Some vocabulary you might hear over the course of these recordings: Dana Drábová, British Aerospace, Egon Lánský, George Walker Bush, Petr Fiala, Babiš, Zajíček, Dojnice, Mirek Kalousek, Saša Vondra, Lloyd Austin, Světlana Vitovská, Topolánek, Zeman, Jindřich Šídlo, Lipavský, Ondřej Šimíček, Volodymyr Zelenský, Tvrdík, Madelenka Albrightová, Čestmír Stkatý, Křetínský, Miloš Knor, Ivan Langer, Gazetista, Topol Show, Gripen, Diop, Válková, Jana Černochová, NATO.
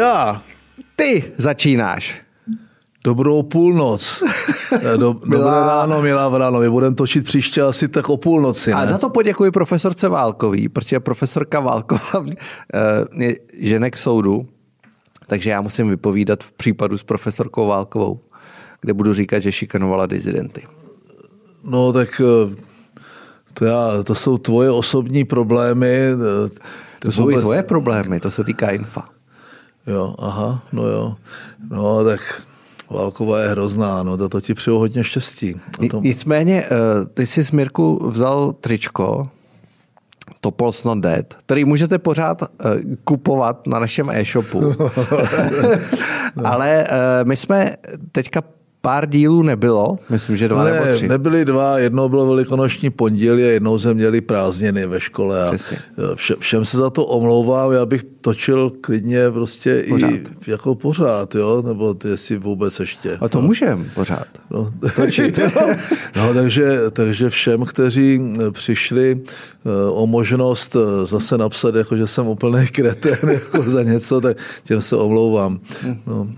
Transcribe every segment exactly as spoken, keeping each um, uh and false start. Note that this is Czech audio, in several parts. Já. Ty začínáš. Dobrou půlnoc. Do, dobré ráno, milá Vrano. My budeme točit příště asi tak o půlnoci. Ne? A za to poděkuji profesorce Válkový, protože profesorka Válková je žene k soudu, takže já musím vypovídat v případu s profesorkou Válkovou, kde budu říkat, že šikanovala dizidenty. No tak to, já, to jsou tvoje osobní problémy. To, to jsou vůbec... i tvoje problémy, to se týká infa. Jo, aha, no jo. No tak... Válková je hrozná, no to ti přeju hodně štěstí. Tom... Nicméně, ty jsi s Mirku vzal tričko Topol's Not Dead, který můžete pořád kupovat na našem e-shopu. No. Ale my jsme teďka pár dílů nebylo, myslím, že dva ne, nebo tři. Nebyly dva, jednou bylo velikonoční pondělí a jednou jsme měli prázdniny ve škole. A vše, všem se za to omlouvám, já bych točil klidně prostě pořád. I jako pořád, jo, nebo jestli vůbec ještě. A to no. můžem pořád. No. no, takže, takže všem, kteří přišli o možnost zase napsat, jako, že jsem úplný kretén jako za něco, tak těm se omlouvám. No.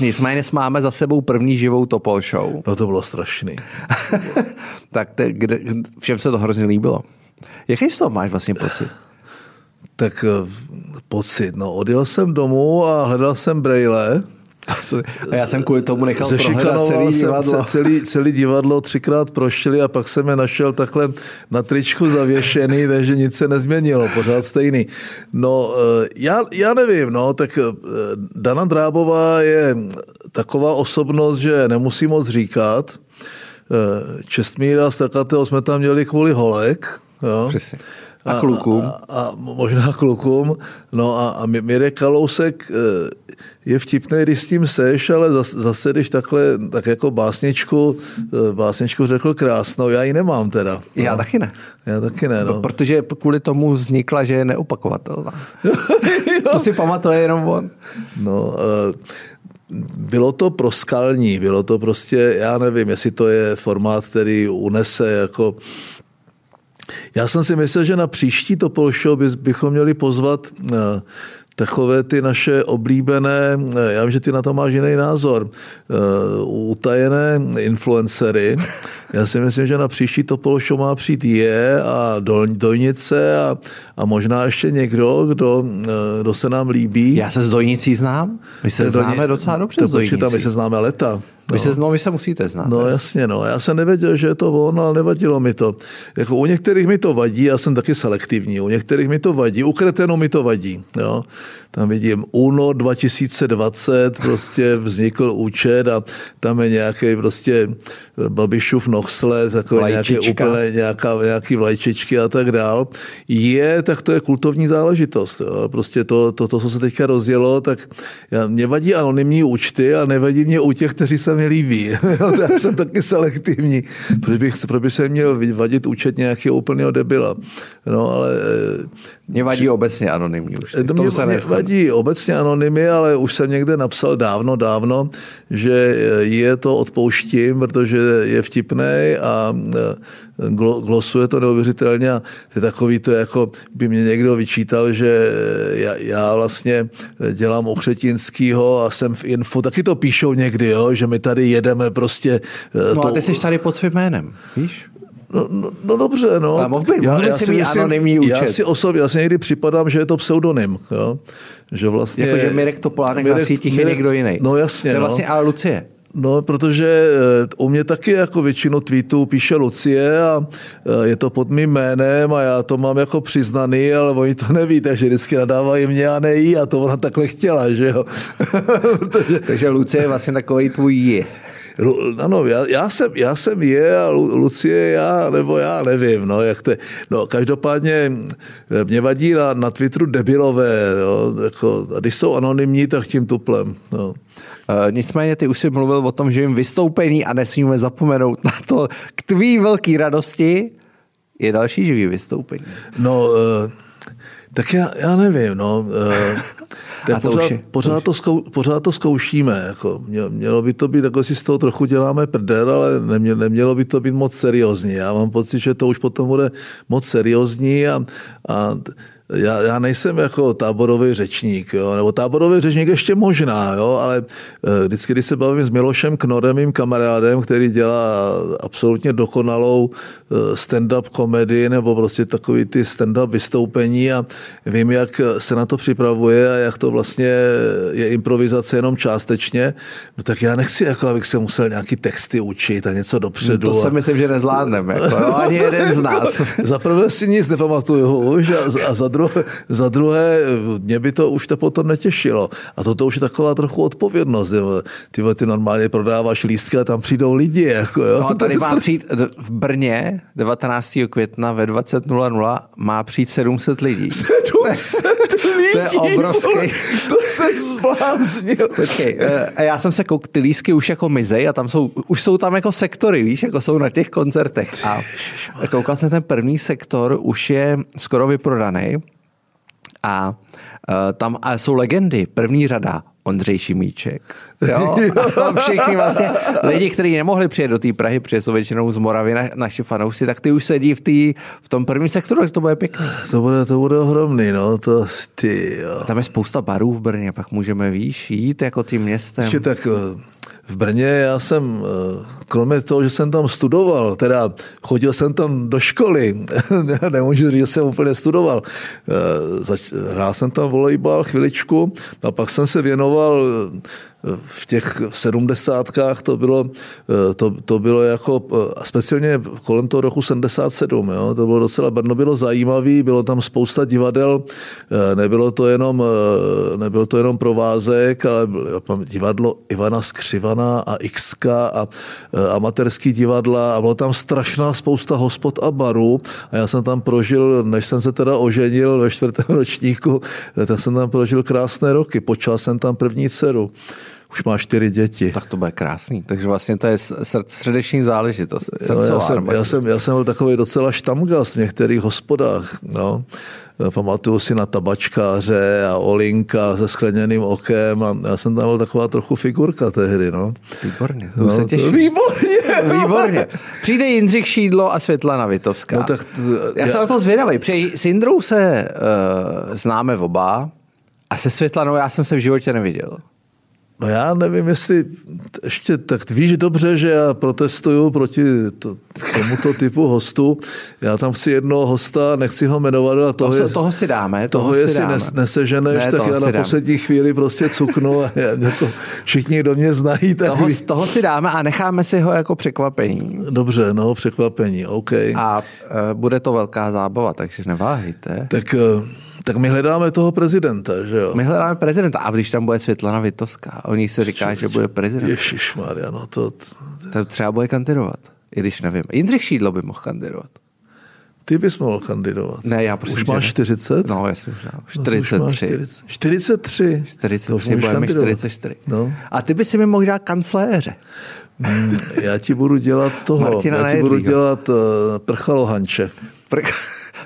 Nicméně máme za sebou první živou Topol Show. No to bylo strašný. Tak te, kde, všem se to hrozně líbilo. Jaký z toho máš vlastně pocit? Tak pocit, no odjel jsem domů a hledal jsem brejle. A já jsem kvůli tomu nechal prohledat celý divadlo. Celý, celý divadlo třikrát prošli a pak jsem je našel takhle na tričku zavěšený, takže nic se nezměnilo, pořád stejný. No, já, já nevím, no, tak Dana Drábová je taková osobnost, že nemusí moc říkat. Čestmíra Stkatého jsme tam měli kvůli holek. Jo? Přesně. A klukům. A, a, a možná klukům. No a, a Mirek Kalousek je vtipný, když s tím seš, ale zase, zase když takhle, tak jako básničku, básničku řekl krásnou, já ji nemám teda. No. Já taky ne. Já taky ne, no. No, protože kvůli tomu vznikla, že je neopakovatelná. To si pamatuje jenom on. No, bylo to proskalní, bylo to prostě, já nevím, jestli to je formát, který unese jako... Já jsem si myslel, že na příští Topol Show bychom měli pozvat takové ty naše oblíbené, já vím, že ty na to máš jiný názor, utajené influencery. Já si myslím, že na příští Topol Show má přijít je a Dojnice a, a možná ještě někdo, kdo, kdo se nám líbí. Já se s Dojnicí znám. My se známe Dojni... docela dobře s Dojnicí. My se známe leta. No. Vy, se, no, vy se musíte znát. No jasně, no. Já jsem nevěděl, že je to on, ale nevadilo mi to. Jako, u některých mi to vadí, já jsem taky selektivní, u některých mi to vadí, u kretenů mi to vadí. Jo. Tam vidím úno dva tisíce dvacet, prostě vznikl účet a tam je nějaký prostě Babišův nohsled, takové nějaké úplně nějaká, nějaký vlajčičky a tak dál. Je, tak to je kultovní záležitost. Jo. Prostě to, to, to, co se teďka rozjelo, tak já, mě vadí anonymní účty a nevadí mě u těch, kteří se mi líbí. Já jsem taky selektivní. Proč bych, proč bych se měl vadit účet nějakého úplného debila? No, ale... Mě vadí či... obecně anonymní už. To mě, mě vadí obecně anonymy, ale už jsem někde napsal dávno, dávno, že je to odpouštím, protože je vtipnej a glosuje to neuvěřitelně a to je takový to, jako by mě někdo vyčítal, že já, já vlastně dělám u Křetínskýho a jsem v Info. Taky to píšou někdy, jo, že my tady jedeme prostě... No to... a ty jsi tady pod svým jménem, víš? No, no, no dobře, no. A mohl bych, já, já, si myslím, účet. já si osobně, já si někdy připadám, že je to pseudonym, jo. Že vlastně... Jako, že Mirek Topolánek Mirek, na sítích Mirek, je někdo jiný. No jasně, to vlastně, no. Ale Lucie. No, protože u mě taky jako většinu tweetů píše Lucie a je to pod mým jménem a já to mám jako přiznaný, ale oni to neví, takže vždycky nadávají mě a nejí a to ona takhle chtěla, že jo. Protože... takže Lucie je vlastně takovej tvůj je. Ano, já, já, jsem, já jsem je a Lu, Lucie já, nebo já nevím, no, jak to je. No, každopádně mě vadí na, na Twitteru debilové, no, jako, a když jsou anonymní, tak tím tuplem, no. Uh, nicméně ty už si mluvil o tom, že jim vystoupení a nesmíme zapomenout na to, k tvý velký radosti je další živý vystoupení. No, uh, tak já, já nevím, no... Uh, Tak to pořád, je, pořád, to zkou, pořád to zkoušíme. Jako. Mělo by to být, jako si z toho trochu děláme prdel, ale nemě, nemělo by to být moc seriózní. Já mám pocit, že to už potom bude moc seriózní a, a já, já nejsem jako táborový řečník, jo, nebo táborový řečník ještě možná, jo, ale vždycky, když se bavím s Milošem Knorem, mým kamarádem, který dělá absolutně dokonalou stand-up komedii, nebo prostě takový ty stand-up vystoupení, a vím, jak se na to připravuje a jak to vlastně je improvizace jenom částečně, no tak já nechci, jako abych se musel nějaký texty učit a něco dopředu. No to se a... myslím, že nezvládneme, jako, no, ani jeden z nás. Za prvé si nic nepamatuju už a za druhé, za druhé mě by to už to potom netěšilo. A toto už je taková trochu odpovědnost. Ty, ty normálně prodáváš lístky a tam přijdou lidi. Jako, jo. No a tady má přijít v Brně devatenáctého května ve dvacet nula nula má přijít sedm set lidí. sedm set lidí! To je obrovský. To se zbláznil. Počkej, a já jsem se kouk, ty lístky už jako mizej a tam jsou, už jsou tam jako sektory, víš, jako jsou na těch koncertech. A koukal jsem, ten první sektor už je skoro vyprodaný a uh, tam ale jsou legendy. První řada Ondřej Šimíček. Jo? A tam všichni vlastně lidi, kteří nemohli přijet do té Prahy, protože jsou většinou z Moravy na, naši fanoušci, tak ty už sedí v, tý, v tom prvním sektoru, tak to bude pěkný. To bude, to bude ohromný, no. To, ty, jo. Tam je spousta barů v Brně, pak můžeme, víš, jít jako tím městem. Ještě tak... V Brně já jsem, kromě toho, že jsem tam studoval, teda chodil jsem tam do školy, nemůžu říct, že jsem úplně studoval, hrál jsem tam volejbal chviličku a pak jsem se věnoval v těch sedmdesátkách, to bylo, to, to bylo jako, speciálně kolem toho roku sedmdesát sedm, jo, to bylo docela, Brno bylo zajímavý, bylo tam spousta divadel, nebylo to jenom, nebyl to jenom provázek, ale divadlo Ivana Skřivana a X K a amatérský divadla a bylo tam strašná spousta hospod a barů a já jsem tam prožil, než jsem se teda oženil ve čtvrtém ročníku, tak jsem tam prožil krásné roky, počal jsem tam první dceru. Už má čtyři děti. Tak to bude krásný. Takže vlastně to je srdeční záležitost. Srdcová, já, jsem, já, jsem, já jsem byl takový docela štamgast v některých hospodách. No. Pamatuju si na tabačkáře a Olinka se skleněným okem. A já jsem tam byl taková trochu figurka tehdy. No. Výborně. No, se těším. Výborně. Výborně. Přijde Jindřich Šídlo a Světlana Vitovská. No, tak t- já, já jsem na to zvědavý. S Jindrou se uh, známe oba a se Světlanou já jsem se v životě neviděl. No já nevím, jestli ještě tak víš dobře, že já protestuju proti to, tomuto typu hostu. Já tam chci jednoho hosta, nechci ho jmenovat. A toho, toho, se, toho si dáme. Toho, toho si jestli dáme. Neseženeš, ne, tak já na poslední dáme. Chvíli prostě cuknu a jako všichni do mě znají. Tak toho, toho si dáme a necháme si ho jako překvapení. Dobře, no překvapení, OK. A e, bude to velká zábava, takže neváhejte. Tak... E, Tak my hledáme toho prezidenta, že jo? My hledáme prezidenta. A když tam bude Světlana Vitovská, o ní se říká, že bude prezident. Ježišmarja, no to... To třeba bude kandidovat, i když nevím. Jindřich Šídlo by mohl kandidovat. Ty bys mohl kandidovat. Ne, já prosím, už máš čtyřicet? No, jasně, už mám. čtyřicet tři. čtyřicet tři? čtyřicet tři, budeme čtyřicet čtyři. No. A ty bys si mi mohl dát kancléře. Mm, já ti budu dělat toho. Martina já ti Nejedlího. Budu dělat uh, prchalohanče.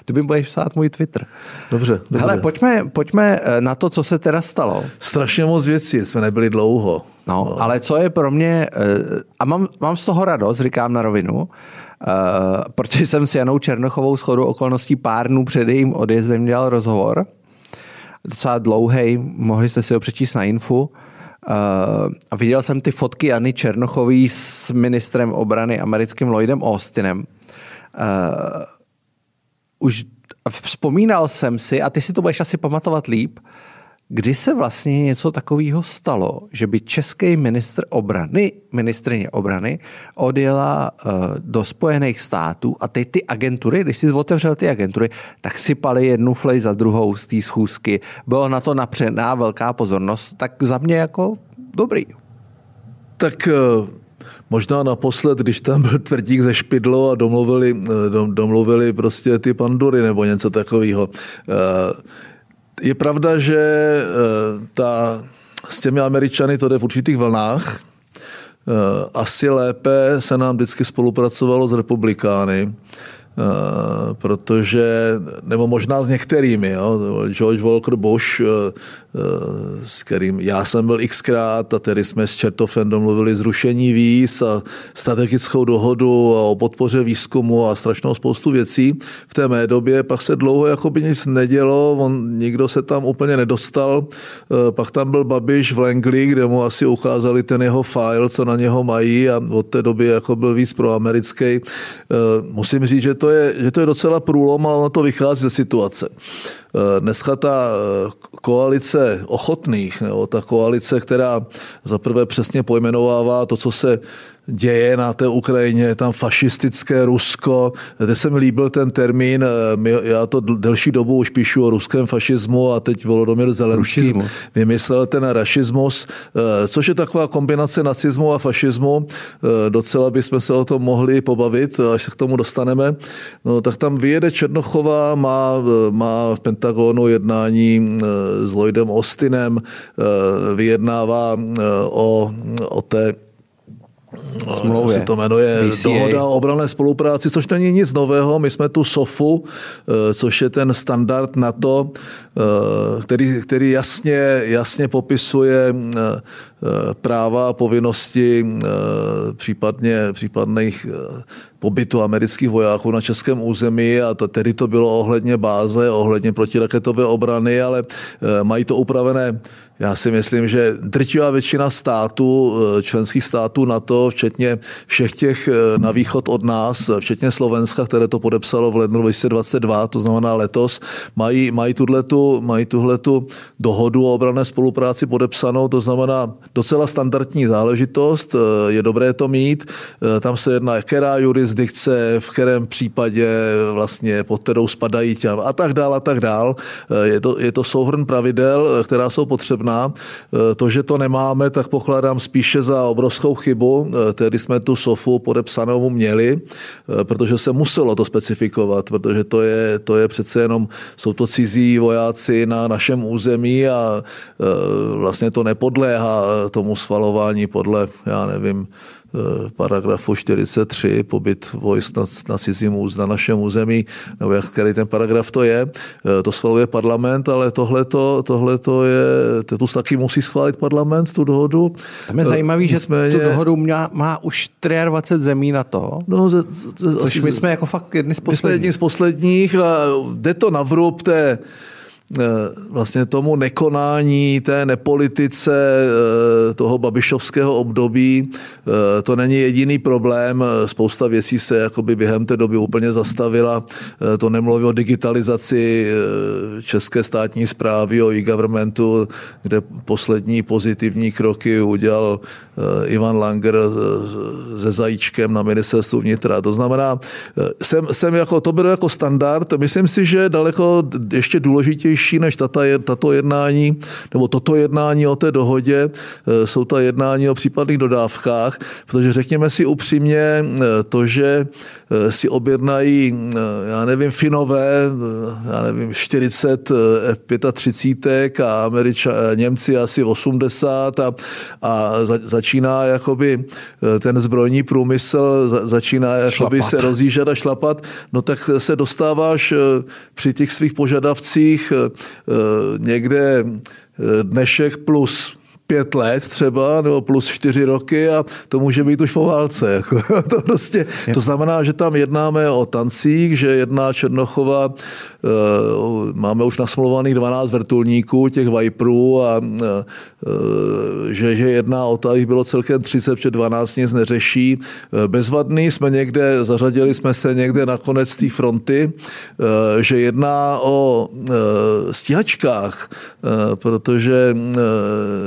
Ty by budeš psát můj Twitter. Dobře. dobře. Hele, pojďme, pojďme na to, co se teda stalo. Strašně moc věcí, jsme nebyli dlouho. No, no. Ale co je pro mě, a mám, mám z toho radost, říkám na rovinu, protože jsem s Janou Černochovou shodou okolností pár dnů před jejím odjezdem dělal rozhovor. Docela dlouhej, mohli jste si ho přečíst na Infu. A viděl jsem ty fotky Jany Černochové s ministrem obrany americkým Lloydem Austinem. Už vzpomínal jsem si, a ty si to budeš asi pamatovat líp, kdy se vlastně něco takového stalo, že by český ministr obrany, ministryně obrany, odjela uh, do Spojených států a teď ty agentury, když jsi otevřel ty agentury, tak sypaly jednu flej za druhou z té schůzky. Bylo na to napřená velká pozornost, tak za mě jako dobrý. Tak... Uh... Možná naposled, když tam byl Tvrdík ze Špidlo a domluvili, domluvili prostě ty pandury nebo něco takového. Je pravda, že ta, s těmi Američany to jde v určitých vlnách. Asi lépe se nám vždycky spolupracovalo s republikány. Uh, protože, nebo možná s některými, jo. George Walker Bush, uh, uh, s kterým já jsem byl xkrát a tedy jsme s Čertofem domluvili zrušení víz a strategickou dohodu a o podpoře výzkumu a strašnou spoustu věcí. V té mé době pak se dlouho jakoby nic nedělo, on, nikdo se tam úplně nedostal, uh, pak tam byl Babiš v Langley, kde mu asi ukázali ten jeho file, co na něho mají a od té doby jako byl víc proamerický. Uh, musím říct, že To je, že to je docela průlom, ale ono to vychází ze situace. Dneska ta koalice ochotných, nebo ta koalice, která zaprvé přesně pojmenovává to, co se děje na té Ukrajině, je tam fašistické Rusko. Teď se mi líbil ten termín, já to delší dobu už píšu o ruském fašismu a teď Volodymyr Zelenský Rušismu. vymyslel ten rašismus, což je taková kombinace nacismu a fašismu. Docela bychom se o tom mohli pobavit, až se k tomu dostaneme. No, tak tam vyjede Černochová, má, má v Pentagonu jednání s Lloydem Austinem, vyjednává o, o té smlouvě. Se to jmenuje dohoda o obranné spolupráci, což není nic nového. My jsme tu sofu, což je ten standard NATO, který, který jasně, jasně popisuje práva a povinnosti případně, případných pobytu amerických vojáků na českém území a to, tedy to bylo ohledně báze, ohledně protiraketové obrany, ale mají to upravené. Já si myslím, že drtivá většina států, členských států NATO, včetně všech těch na východ od nás, včetně Slovenska, které to podepsalo v lednu dvacet dvacet dva, to znamená letos, mají, mají tuhletu, mají tuhletu dohodu o obranné spolupráci podepsanou, to znamená docela standardní záležitost, je dobré to mít, tam se jedná která jurisdikce, v kterém případě vlastně pod kterou spadají těm a tak dál a tak dál. Je to, je to souhrn pravidel, která jsou potřebná. To, že to nemáme, tak pokládám spíše za obrovskou chybu. Tehdy jsme tu sofu podepsanou měli, protože se muselo to specifikovat, protože to je, to je přece jenom, jsou to cizí vojáci na našem území a vlastně to nepodléhá tomu schvalování podle, já nevím, paragrafu čtyřicet tři, pobyt vojsk na, na cizím území, na našem území, nebo jak, který ten paragraf to je, to schvaluje parlament, ale tohleto, tohleto je, tu taky musí schválit parlament, tu dohodu. Tam je zajímavý, Nicméně, že tu dohodu má, má už dvacet tři zemí na to, no, ze, ze, což my jsme jako fakt jedni z posledních. Jedni z posledních a jde to na vrub té vlastně tomu nekonání, té nepolitice toho babišovského období. To není jediný problém. Spousta věcí se jakoby během té doby úplně zastavila. To nemluví o digitalizaci české státní správy, o e-governmentu, kde poslední pozitivní kroky udělal Ivan Langer se Zajíčkem na ministerstvu vnitra. To znamená, jsem, jsem jako, to bylo jako standard. Myslím si, že daleko ještě důležitější než tato jednání, nebo toto jednání o té dohodě, jsou ta jednání o případných dodávkách, protože řekněme si upřímně to, že si objednají, já nevím, Finové, já nevím, čtyřicet F třicet pět a Američa, Němci asi osmdesát a, a začíná jakoby ten zbrojní průmysl, začíná jakoby šlapat. se rozjíždět a šlapat, no tak se dostáváš při těch svých požadavcích někde dnešek plus pět let třeba, nebo plus čtyři roky a to může být už po válce. Jako, to, prostě, to znamená, že tam jednáme o tancích, že jedná Černochová, máme už nasmluvaných dvanáct vrtulníků, těch Viperů a že, že jedná o to, jich bylo celkem třicet, před dvanáct nic neřeší. Bezvadný jsme někde, zařadili jsme se někde na konec té fronty, že jedná o stíhačkách, protože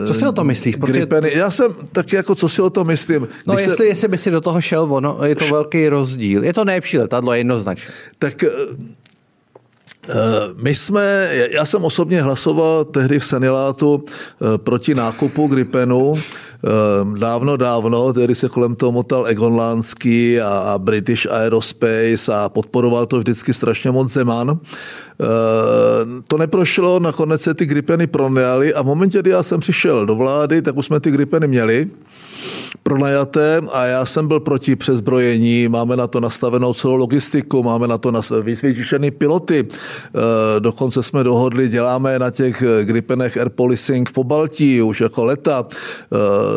co si o to myslíš? Protože... Já jsem tak jako, co si o to myslím? No jestli, se... jestli by si do toho šel, ono, je to velký rozdíl. Je to nejlepší letadlo, jednoznačně. Tak... My jsme, já jsem osobně hlasoval tehdy v Senátu proti nákupu Gripenu. Dávno, dávno, tehdy se kolem toho motal Egon Lánský a British Aerospace a podporoval to vždycky strašně moc Zeman. To neprošlo, nakonec se ty Gripeny pronajaly a v momentě, kdy já jsem přišel do vlády, tak už jsme ty Gripeny měli. pronajaté a já jsem byl proti přezbrojení. Máme na to nastavenou celou logistiku, máme na to vycvičený piloty. E, dokonce jsme dohodli, děláme na těch Gripenech air policing v Pobaltí už jako leta.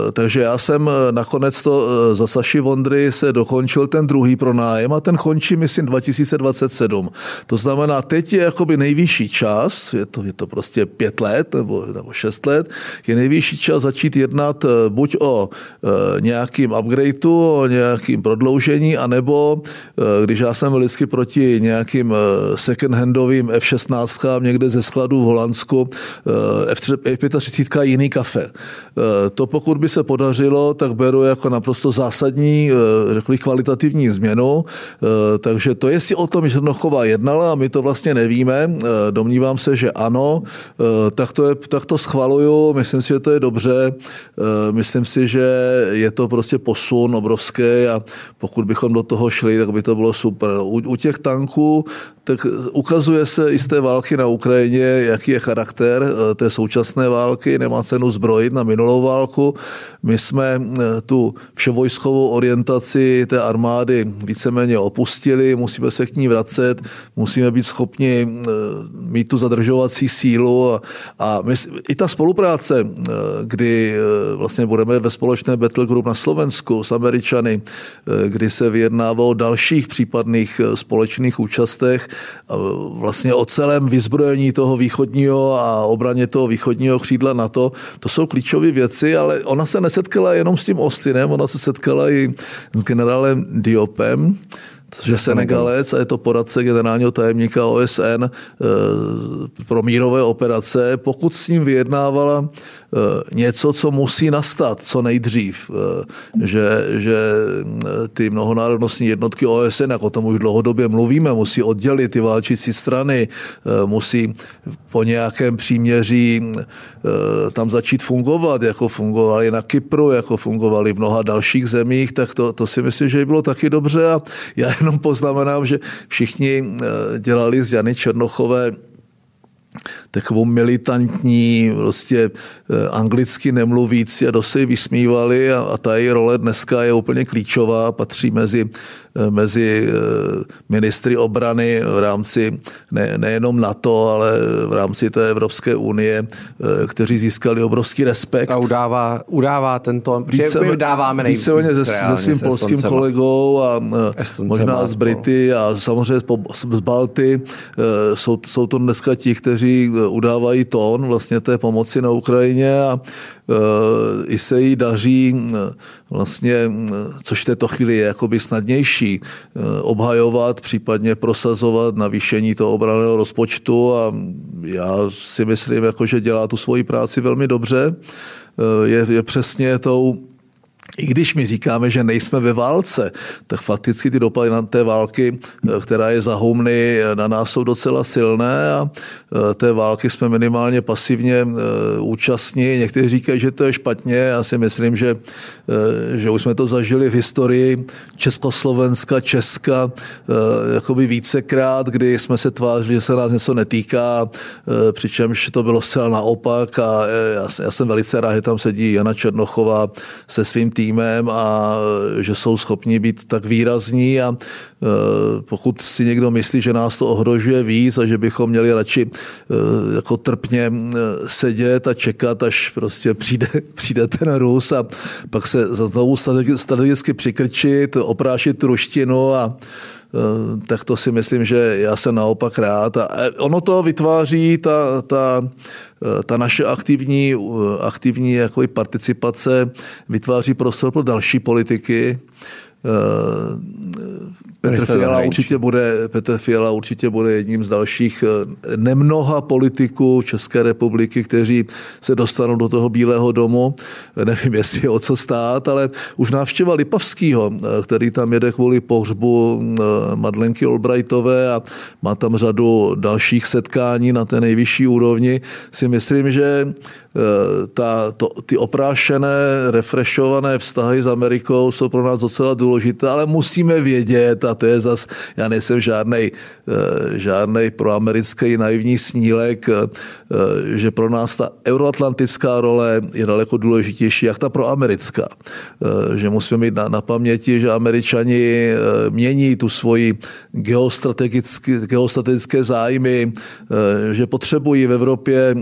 E, takže já jsem nakonec to za Saši Vondry se dokončil ten druhý pronájem a ten končí, myslím, dva tisíce dvacet sedm. To znamená, teď je jakoby nejvyšší čas, je to, je to prostě pět let nebo, nebo šest let, je nejvyšší čas začít jednat buď o e, nějakým upgradeu, o nějakým prodloužení, anebo e, když já jsem lidsky proti nějakým e, second-handovým F šestnáct někde ze skladu v Holandsku, e, F třicet pět jiný kafe. E, to pokud by se podařilo, tak beru jako naprosto zásadní, e, řekli, kvalitativní změnu. E, takže to, jestli o tom Černochová jednala, a my to vlastně nevíme, e, domnívám se, že ano, e, tak, to je, tak to schvaluju, myslím si, že to je dobře. Myslím si, že je to prostě posun obrovský a pokud bychom do toho šli, tak by to bylo super. U, u těch tanků, tak ukazuje se i z té války na Ukrajině, jaký je charakter té současné války, nemá cenu zbrojit na minulou válku. My jsme tu vševojskovou orientaci té armády víceméně opustili, musíme se k ní vracet, musíme být schopni mít tu zadržovací sílu a, a my, i ta spolupráce, kdy vlastně budeme ve společné battle group na Slovensku s Američany, kdy se vyjednává o dalších případných společných účastech, vlastně o celém vyzbrojení toho východního a obraně toho východního křídla NATO. To jsou klíčové věci, ale ona se nesetkala jenom s tím Austinem, ona se setkala i s generálem Diopem, což je Senegalec a je to poradce generálního tajemníka O S N e, pro mírové operace. Pokud s ním vyjednávala e, něco, co musí nastat co nejdřív, e, že, že ty mnohonárodnostní jednotky O S N, jak o tom už dlouhodobě mluvíme, musí oddělit ty válčící strany, e, musí po nějakém příměří e, tam začít fungovat, jako fungovali na Kypru, jako fungovali v mnoha dalších zemích, tak to, to si myslím, že bylo taky dobře. A já jenom poznamenám, že všichni dělali z Jany Černochové takovou militantní, prostě anglicky nemluvící a dost se vysmívali a, a ta její role dneska je úplně klíčová, patří mezi, mezi ministry obrany v rámci ne, nejenom NATO, ale v rámci té Evropské unie, kteří získali obrovský respekt. A udává, udává tento, více, my udáváme nejvíc. Více se, se svým polským Estoncema. kolegou a Estoncema, možná z Brity a samozřejmě z Balty. Jsou, jsou to dneska ti, kteří udávají tón vlastně té pomoci na Ukrajině a e, i se jí daří vlastně, což v této chvíli je jakoby snadnější, e, obhajovat, případně prosazovat navýšení toho obranného rozpočtu a já si myslím, jako, že dělá tu svoji práci velmi dobře. E, je, je přesně tou, i když my říkáme, že nejsme ve válce, tak fakticky ty dopady na té války, která je za humny, na nás jsou docela silné a té války jsme minimálně pasivně účastní. Někteří říkají, že to je špatně. Já si myslím, že, že už jsme to zažili v historii Československa, Česka, jakoby vícekrát, kdy jsme se tvářili, že se nás něco netýká, přičemž to bylo zcela naopak a já, já jsem velice rád, že tam sedí Jana Černochová se svým týmem a že jsou schopni být tak výrazní a e, pokud si někdo myslí, že nás to ohrožuje víc a že bychom měli radši e, jako trpně sedět a čekat, až prostě přijde, přijde ten Rus a pak se znovu strategicky přikrčit, oprášit ruštinu a e, tak to si myslím, že já jsem naopak rád a ono to vytváří ta, ta ta naše aktivní, aktivní jako participace vytváří prostor pro další politiky. Petr Fiala určitě bude, Petr Fiala určitě bude jedním z dalších nemnoha politiků České republiky, kteří se dostanou do toho Bílého domu. Nevím, jestli je o co stát, ale už návštěva Lipavskýho, který tam jede kvůli pohřbu Madelenky Albrightové a má tam řadu dalších setkání na té nejvyšší úrovni, si myslím, že ta, to, ty oprášené, refreshované vztahy s Amerikou jsou pro nás docela důležité, ale musíme vědět, a to je zas, já nejsem žádnej, žádnej proamerický naivní snílek, že pro nás ta euroatlantická role je daleko důležitější, jak ta proamerická. Že musíme mít na, na paměti, že Američani mění tu svoji geostrategické, geostrategické zájmy, že potřebují v Evropě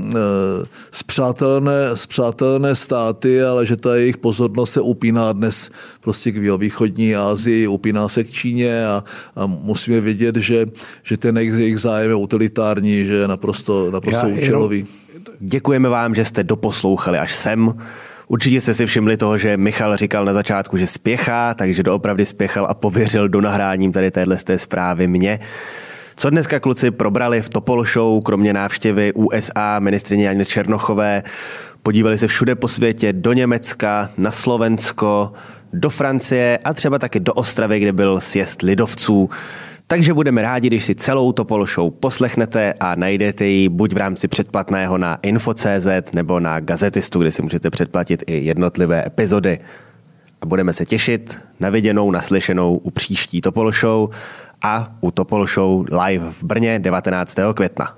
spřátelné, spřátelné státy, ale že ta jejich pozornost se upíná dnes prostě k východní Asii, upíná se k Číně a, a musíme vědět, že, že ten jejich zájem je utilitární, že je naprosto, naprosto účelový. Děkujeme vám, že jste doposlouchali až sem. Určitě jste si všimli toho, že Michal říkal na začátku, že spěchá, takže doopravdy spěchal a pověřil do nahráním tady téhle té zprávy mě. Co dneska kluci probrali v Topol Show, kromě návštěvy U S A, ministryně Jany Černochové, podívali se všude po světě, do Německa, na Slovensko, do Francie a třeba taky do Ostravy, kde byl sjezd lidovců. Takže budeme rádi, když si celou Topol Show poslechnete a najdete ji buď v rámci předplatného na info tečka cé zet nebo na Gazetistu, kde si můžete předplatit i jednotlivé epizody. A budeme se těšit na viděnou, naslyšenou u příští Topol Show a u Topol Show live v Brně devatenáctého května.